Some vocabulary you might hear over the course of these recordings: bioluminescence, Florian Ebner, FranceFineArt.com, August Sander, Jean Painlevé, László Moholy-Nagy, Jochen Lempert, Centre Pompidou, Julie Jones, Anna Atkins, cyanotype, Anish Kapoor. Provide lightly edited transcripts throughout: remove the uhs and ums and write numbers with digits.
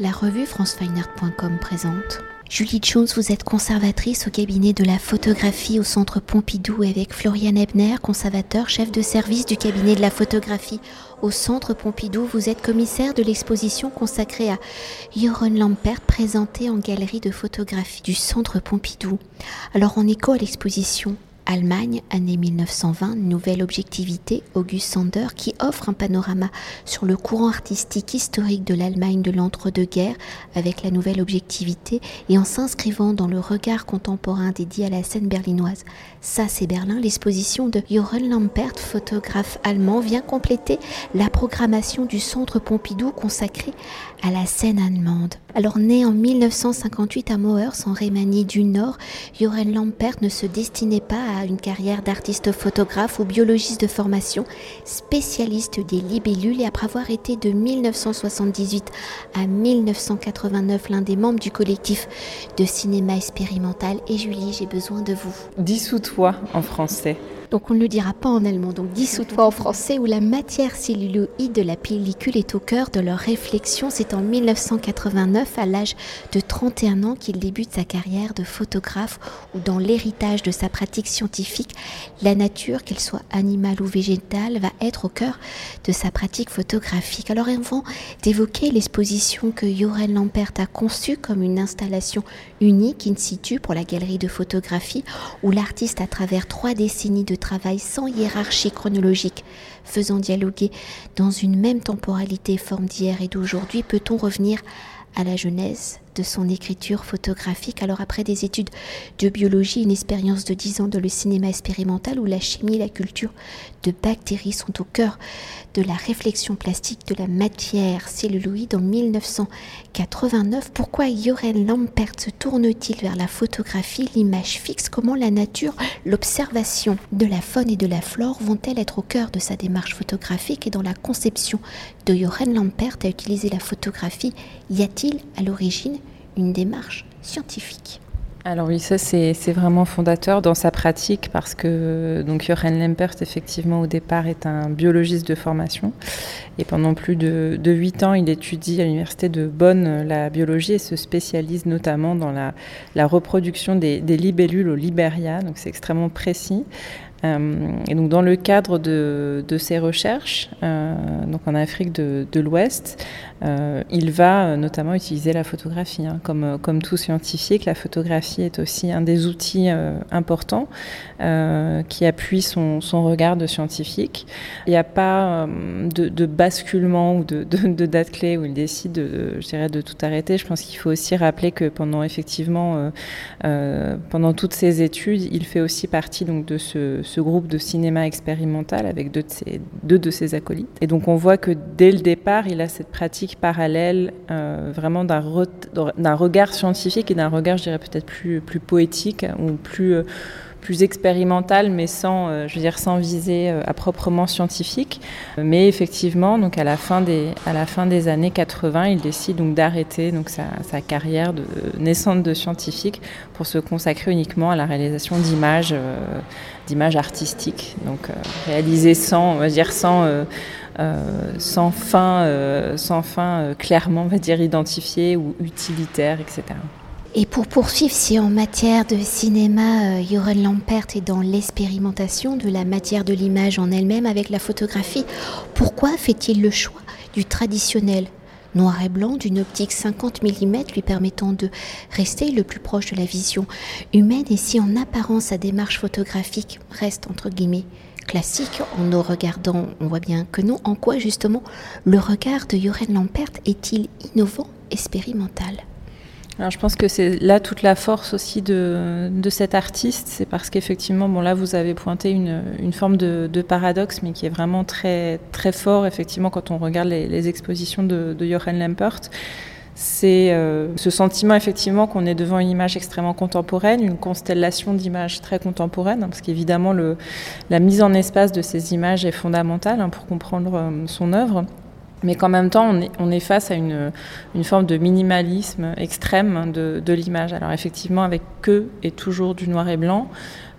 La revue FranceFineArt.com présente. Julie Jones, vous êtes conservatrice au cabinet de la photographie au Centre Pompidou et avec Florian Ebner, conservateur, chef de service du cabinet de la photographie au Centre Pompidou. Vous êtes commissaire de l'exposition consacrée à Jochen Lempert, présentée en galerie de photographie du Centre Pompidou. Alors en écho à l'exposition Allemagne, année 1920, nouvelle objectivité, August Sander, qui offre un panorama sur le courant artistique historique de l'Allemagne de l'entre-deux-guerres avec la nouvelle objectivité et en s'inscrivant dans le regard contemporain dédié à la scène berlinoise. Ça, c'est Berlin. L'exposition de Jochen Lempert, photographe allemand, vient compléter la programmation du Centre Pompidou consacrée à la scène allemande. Alors né en 1958 à Moers, en Rhémanie du Nord, Jochen Lempert ne se destinait pas à une carrière d'artiste photographe ou biologiste de formation, spécialiste des libellules, et après avoir été de 1978 à 1989 l'un des membres du collectif de cinéma expérimental. Et Julie, j'ai besoin de vous. Dissous-toi en français. Donc on ne le dira pas en allemand, donc dissous-toi en français, où la matière celluloïde de la pellicule est au cœur de leur réflexion. C'est en 1989, à l'âge de 31 ans, qu'il débute sa carrière de photographe, où dans l'héritage de sa pratique scientifique, la nature, qu'elle soit animale ou végétale, va être au cœur de sa pratique photographique. Alors avant d'évoquer l'exposition que Jochen Lempert a conçue comme une installation unique in situ pour la galerie de photographie, où l'artiste, à travers 3 décennies de travail sans hiérarchie chronologique, faisant dialoguer dans une même temporalité forme d'hier et d'aujourd'hui, peut-on revenir à la genèse de son écriture photographique. Alors après des études de biologie, une expérience de 10 ans dans le cinéma expérimental où la chimie et la culture de bactéries sont au cœur de la réflexion plastique de la matière celluloïde en 1989. Pourquoi Jochen Lempert se tourne-t-il vers la photographie, l'image fixe? Comment la nature, l'observation de la faune et de la flore vont-elles être au cœur de sa démarche photographique? Et dans la conception de Jochen Lempert à utiliser la photographie, y a-t-il à l'origine une démarche scientifique? Alors oui, ça c'est vraiment fondateur dans sa pratique parce que donc Jochen Lempert effectivement au départ est un biologiste de formation et pendant plus de 8 ans il étudie à l'université de Bonn la biologie et se spécialise notamment dans la reproduction des libellules au Liberia, donc c'est extrêmement précis. Et donc dans le cadre de ses recherches, donc en Afrique de l'Ouest, il va notamment utiliser la photographie. Comme tout scientifique, la photographie est aussi un des outils importants qui appuie son regard de scientifique. Il n'y a pas de basculement ou de date clé où il décide, de tout arrêter. Je pense qu'il faut aussi rappeler que pendant toutes ses études, il fait aussi partie donc de ce groupe de cinéma expérimental avec deux de ses acolytes. Et donc on voit que dès le départ, il a cette pratique parallèle vraiment d'un regard scientifique et d'un regard, je dirais peut-être plus poétique ou plus expérimental, mais sans visée à proprement scientifique. Mais effectivement, donc à la fin des années 80, il décide donc d'arrêter donc sa carrière de naissante de scientifique pour se consacrer uniquement à la réalisation d'images artistiques, donc réalisées sans fin clairement, identifiée ou utilitaire, etc. Et pour poursuivre, si en matière de cinéma, Jochen Lempert est dans l'expérimentation de la matière de l'image en elle-même avec la photographie, pourquoi fait-il le choix du traditionnel noir et blanc, d'une optique 50 mm lui permettant de rester le plus proche de la vision humaine? Et si en apparence sa démarche photographique reste entre guillemets classique, en nous regardant, on voit bien que non, en quoi justement le regard de Jochen Lempert est-il innovant, expérimental? Alors je pense que c'est là toute la force aussi de cet artiste, c'est parce qu'effectivement, bon là vous avez pointé une forme de paradoxe, mais qui est vraiment très très fort effectivement quand on regarde les expositions de Jochen Lempert. C'est ce sentiment effectivement qu'on est devant une image extrêmement contemporaine, une constellation d'images très contemporaines, parce qu'évidemment la mise en espace de ces images est fondamentale pour comprendre son œuvre. Mais qu'en même temps, on est face à une forme de minimalisme extrême de l'image. Alors effectivement, avec que et toujours du noir et blanc,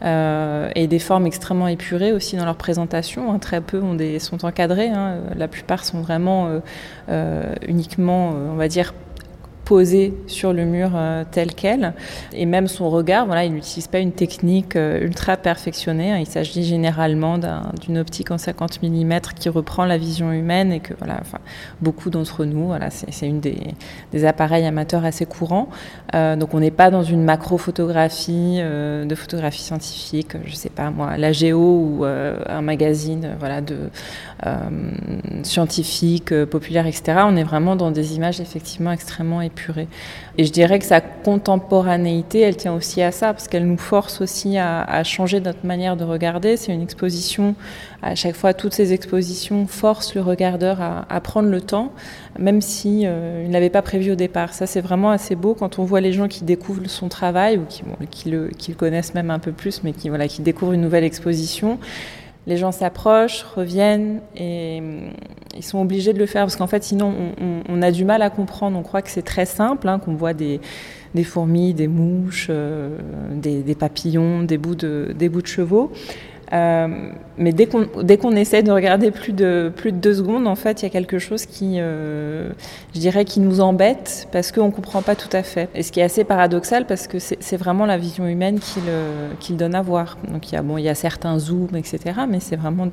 et des formes extrêmement épurées aussi dans leur présentation. Très peu sont encadrées. La plupart sont vraiment uniquement, on va dire, posée sur le mur tel quel. Et même son regard, voilà, il n'utilise pas une technique ultra perfectionnée. Il s'agit généralement d'une optique en 50 mm qui reprend la vision humaine et que voilà, enfin, beaucoup d'entre nous, voilà, c'est une des appareils amateurs assez courants. Donc on n'est pas dans une macrophotographie, de photographie scientifique, je ne sais pas moi, la Géo ou un magazine voilà, scientifique, populaire, etc. On est vraiment dans des images effectivement extrêmement épurées. Et je dirais que sa contemporanéité, elle tient aussi à ça, parce qu'elle nous force aussi à changer notre manière de regarder. C'est une exposition, à chaque fois, toutes ces expositions forcent le regardeur à prendre le temps, même s'il ne l'avait pas prévu au départ. Ça, c'est vraiment assez beau quand on voit les gens qui découvrent son travail, ou qui le connaissent même un peu plus, mais qui, voilà, qui découvrent une nouvelle exposition. Les gens s'approchent, reviennent et ils sont obligés de le faire parce qu'en fait, sinon, on a du mal à comprendre. On croit que c'est très simple, hein, qu'on voit des fourmis, des mouches, des papillons, des bouts de chevaux. Mais dès qu'on essaie de regarder plus de 2 secondes, en fait, il y a quelque chose qui nous embête parce qu'on ne comprend pas tout à fait. Et ce qui est assez paradoxal parce que c'est vraiment la vision humaine qui le donne à voir. Donc il y a certains zooms, etc. Mais c'est vraiment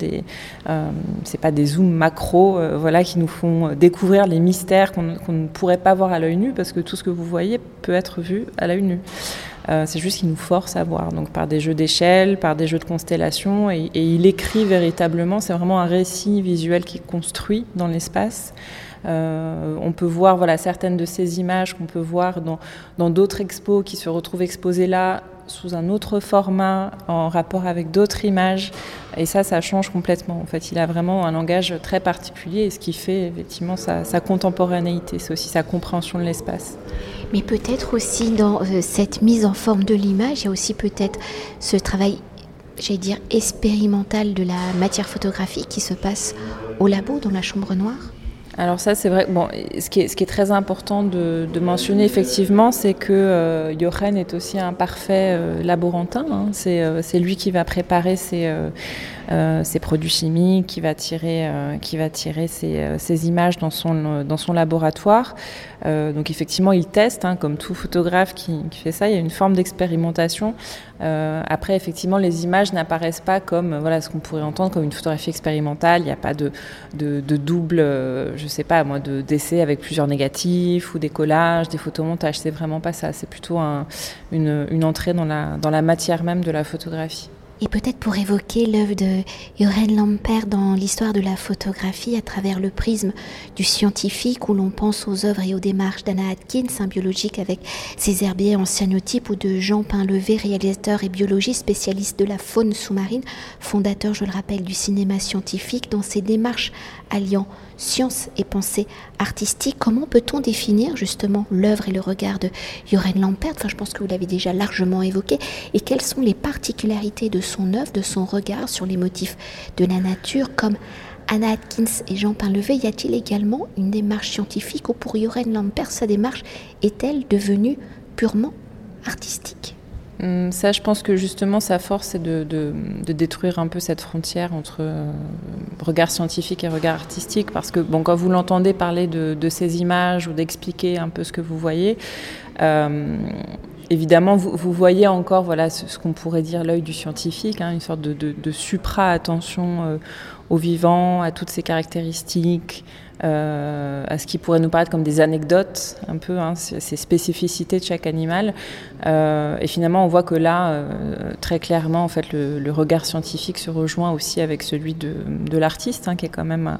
c'est pas des zooms macro, qui nous font découvrir les mystères qu'on ne pourrait pas voir à l'œil nu parce que tout ce que vous voyez peut être vu à l'œil nu. C'est juste qu'il nous force à voir, donc par des jeux d'échelle, par des jeux de constellations, et il écrit véritablement, c'est vraiment un récit visuel qui est construit dans l'espace. On peut voir certaines de ces images qu'on peut voir dans d'autres expos qui se retrouvent exposées là, sous un autre format, en rapport avec d'autres images, et ça change complètement. En fait, il a vraiment un langage très particulier, et ce qui fait effectivement sa contemporanéité, c'est aussi sa compréhension de l'espace. Mais peut-être aussi dans cette mise en forme de l'image, il y a aussi peut-être ce travail, j'allais dire, expérimental de la matière photographique qui se passe au labo, dans la chambre noire. Alors ça, c'est vrai. Bon, ce qui est très important de mentionner effectivement, c'est que Jochen est aussi un parfait laborantin. Hein. C'est lui qui va préparer ses produits chimiques, qui va tirer ses images dans son laboratoire. Donc effectivement, il teste, hein, comme tout photographe qui fait ça. Il y a une forme d'expérimentation. Après, effectivement, les images n'apparaissent pas comme ce qu'on pourrait entendre comme une photographie expérimentale. Il n'y a pas de double. Je sais pas moi, d'essais avec plusieurs négatifs ou des collages, des photomontages, c'est vraiment pas ça, c'est plutôt une entrée dans la matière même de la photographie. Et peut-être pour évoquer l'œuvre de Jochen Lempert dans l'histoire de la photographie à travers le prisme du scientifique où l'on pense aux œuvres et aux démarches d'Anna Atkins, un biologique avec ses herbiers en cyanotype, ou de Jean Painlevé, réalisateur et biologiste spécialiste de la faune sous-marine, fondateur, je le rappelle, du cinéma scientifique, dans ses démarches alliant science et pensée artistique. Comment peut-on définir justement l'œuvre et le regard de Jochen Lempert ? Enfin, je pense que vous l'avez déjà largement évoqué. Et quelles sont les particularités de son œuvre, de son regard sur les motifs de la nature, comme Anna Atkins et Jean Painlevé? Y a-t-il également une démarche scientifique, ou pour Jochen Lempert, sa démarche est-elle devenue purement artistique ? Ça, je pense que justement, sa force, c'est de détruire un peu cette frontière entre regard scientifique et regard artistique, parce que bon, quand vous l'entendez parler de ces images ou d'expliquer un peu ce que vous voyez, évidemment, vous voyez encore ce qu'on pourrait dire l'œil du scientifique, hein, une sorte de supra-attention au vivant, à toutes ses caractéristiques, à ce qui pourrait nous paraître comme des anecdotes, un peu, hein, ces spécificités de chaque animal. Et finalement, on voit que là, très clairement, en fait, le regard scientifique se rejoint aussi avec celui de l'artiste, hein, qui est quand même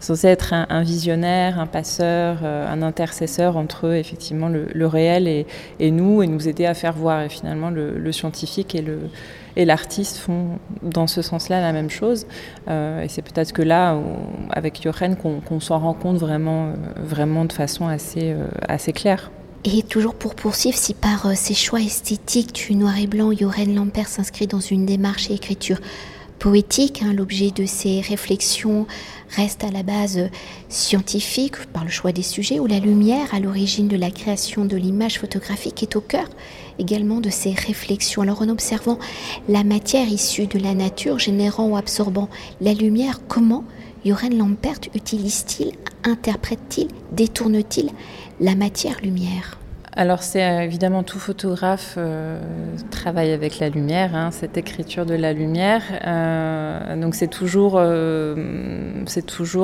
censé être un visionnaire, un passeur, un intercesseur entre, effectivement, le réel et nous aider à faire voir. Et finalement, le scientifique et l'artiste font, dans ce sens-là, la même chose. Et c'est peut-être que là, avec Jochen, qu'on s'en rend compte vraiment de façon assez claire. Et toujours pour poursuivre, si par ses choix esthétiques du noir et blanc, Jochen Lempert s'inscrit dans une démarche et écriture poétique, hein, l'objet de ses réflexions reste à la base scientifique, par le choix des sujets, où la lumière, à l'origine de la création de l'image photographique, est au cœur également de ses réflexions. Alors, en observant la matière issue de la nature, générant ou absorbant la lumière, comment Jochen Lempert utilise-t-il, interprète-t-il, détourne-t-il la matière-lumière ? Alors c'est évidemment tout photographe travaille avec la lumière, hein, cette écriture de la lumière. Donc c'est toujours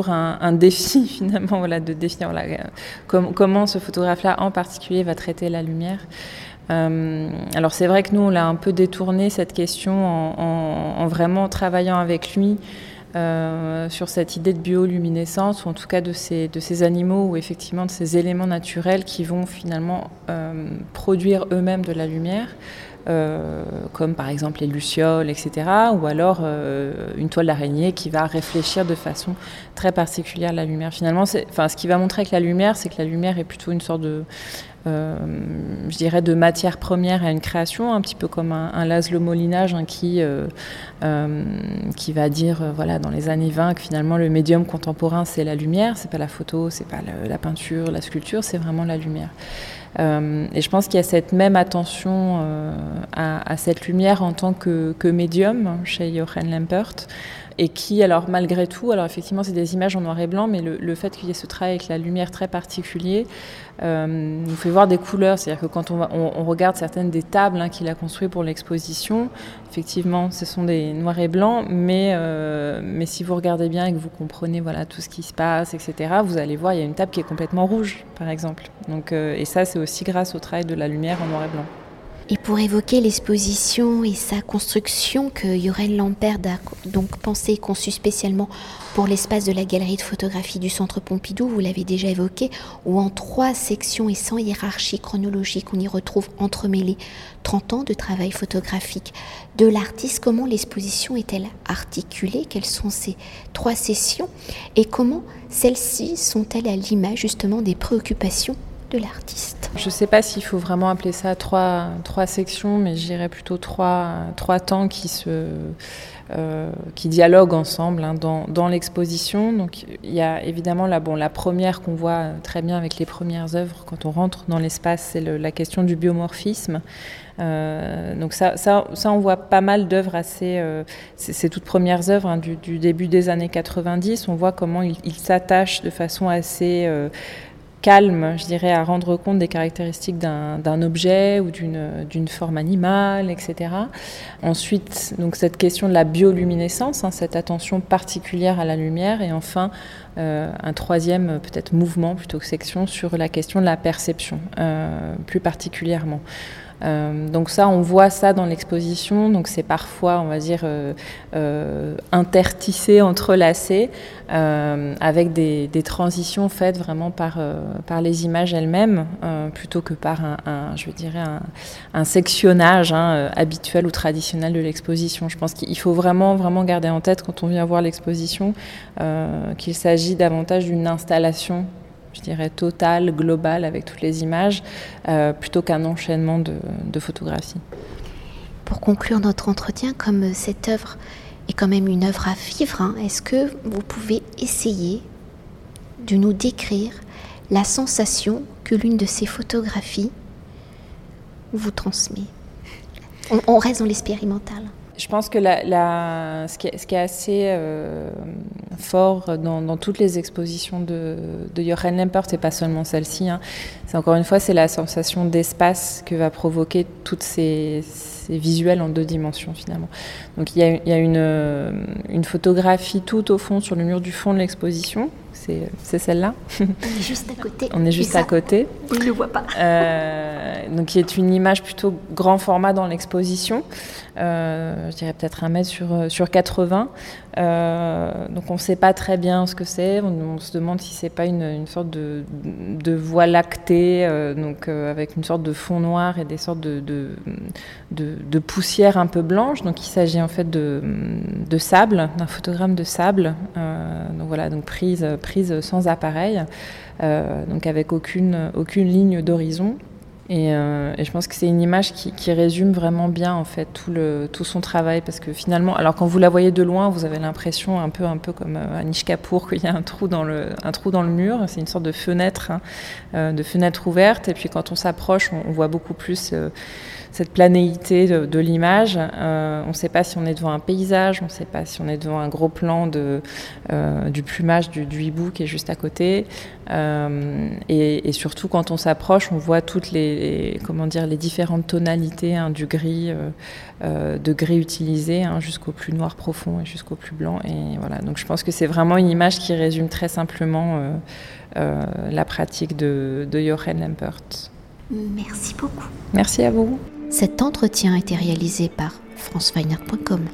un défi finalement, voilà, de définir comment ce photographe-là en particulier va traiter la lumière. Alors c'est vrai que nous on l'a un peu détourné cette question en vraiment travaillant avec lui. Sur cette idée de bioluminescence, ou en tout cas de ces animaux, ou effectivement de ces éléments naturels qui vont finalement produire eux-mêmes de la lumière, comme par exemple les lucioles, etc., ou alors une toile d'araignée qui va réfléchir de façon très particulière la lumière. Finalement, ce qui va montrer que la lumière, c'est que la lumière est plutôt une sorte de... je dirais de matière première à une création, un petit peu comme un László Moholy-Nagy, hein, qui va dire voilà, dans les années 20 que finalement le médium contemporain c'est la lumière, c'est pas la photo, c'est pas la peinture, la sculpture, c'est vraiment la lumière. Et je pense qu'il y a cette même attention à cette lumière en tant que médium chez Jochen Lempert, et qui, alors malgré tout, alors effectivement c'est des images en noir et blanc, mais le fait qu'il y ait ce travail avec la lumière très particulier nous fait voir des couleurs, c'est-à-dire que quand on regarde certaines des tables, hein, qu'il a construites pour l'exposition, effectivement ce sont des noirs et blancs, mais si vous regardez bien et que vous comprenez voilà, tout ce qui se passe, etc., vous allez voir, il y a une table qui est complètement rouge, par exemple. Donc, et ça c'est aussi grâce au travail de la lumière en noir et blanc. Et pour évoquer l'exposition et sa construction que Jochen Lempert a donc pensée et conçue spécialement pour l'espace de la galerie de photographie du Centre Pompidou, vous l'avez déjà évoqué, où en 3 sections et sans hiérarchie chronologique, on y retrouve entremêlés 30 ans de travail photographique de l'artiste. Comment l'exposition est-elle articulée ? Quelles sont ces 3 sessions ? Et comment celles-ci sont-elles à l'image justement des préoccupations de l'artiste. Je ne sais pas s'il faut vraiment appeler ça 3 sections, mais je dirais plutôt 3 temps qui dialoguent ensemble, hein, dans l'exposition. Donc il y a évidemment la première qu'on voit très bien avec les premières œuvres quand on rentre dans l'espace, c'est la question du biomorphisme. Donc ça on voit pas mal d'œuvres assez ces toutes premières œuvres, hein, du début des années 90. On voit comment il s'attache de façon assez calme, je dirais, à rendre compte des caractéristiques d'un objet ou d'une forme animale, etc. Ensuite, donc, cette question de la bioluminescence, hein, cette attention particulière à la lumière, et enfin un 3e peut-être mouvement plutôt que section sur la question de la perception, plus particulièrement. Donc ça, on voit ça dans l'exposition, donc c'est parfois, on va dire, intertissé, entrelacé, avec des transitions faites vraiment par les images elles-mêmes, plutôt que par un sectionnage, hein, habituel ou traditionnel de l'exposition. Je pense qu'il faut vraiment, vraiment garder en tête, quand on vient voir l'exposition, qu'il s'agit davantage d'une installation, je dirais total, global, avec toutes les images, plutôt qu'un enchaînement de photographies. Pour conclure notre entretien, comme cette œuvre est quand même une œuvre à vivre, hein, est-ce que vous pouvez essayer de nous décrire la sensation que l'une de ces photographies vous transmet ? On reste dans l'expérimental. Je pense que ce qui est assez fort dans toutes les expositions de Jochen Lempert, et pas seulement celle-ci, hein, c'est encore une fois c'est la sensation d'espace que va provoquer toutes ces visuels en 2 dimensions finalement. Donc il y a une photographie tout au fond, sur le mur du fond de l'exposition. C'est celle-là. On est juste à côté. On est juste à côté. On ne le voit pas. Donc, qui est une image plutôt grand format dans l'exposition. Je dirais peut-être 1 mètre sur 80. Donc, on ne sait pas très bien ce que c'est. On se demande si ce n'est pas une sorte de voie lactée, avec une sorte de fond noir et des sortes de poussière un peu blanche. Donc, il s'agit en fait de sable, d'un photogramme de sable. Donc, voilà, donc prise sans appareil, donc avec aucune ligne d'horizon, et je pense que c'est une image qui résume vraiment bien en fait tout son travail, parce que finalement, alors quand vous la voyez de loin, vous avez l'impression un peu comme Anish Kapoor, qu'il y a un trou dans le mur, c'est une sorte de fenêtre, hein, de fenêtre ouverte, et puis quand on s'approche, on voit beaucoup plus cette planéité de l'image. On ne sait pas si on est devant un paysage, on ne sait pas si on est devant un gros plan du plumage du hibou qui est juste à côté. Et surtout, quand on s'approche, on voit toutes les différentes tonalités du gris, de gris utilisé jusqu'au plus noir profond et jusqu'au plus blanc. Et voilà. Donc, je pense que c'est vraiment une image qui résume très simplement la pratique de Jochen Lempert. Merci beaucoup. Merci à vous. Cet entretien a été réalisé par FranceFineArt.com.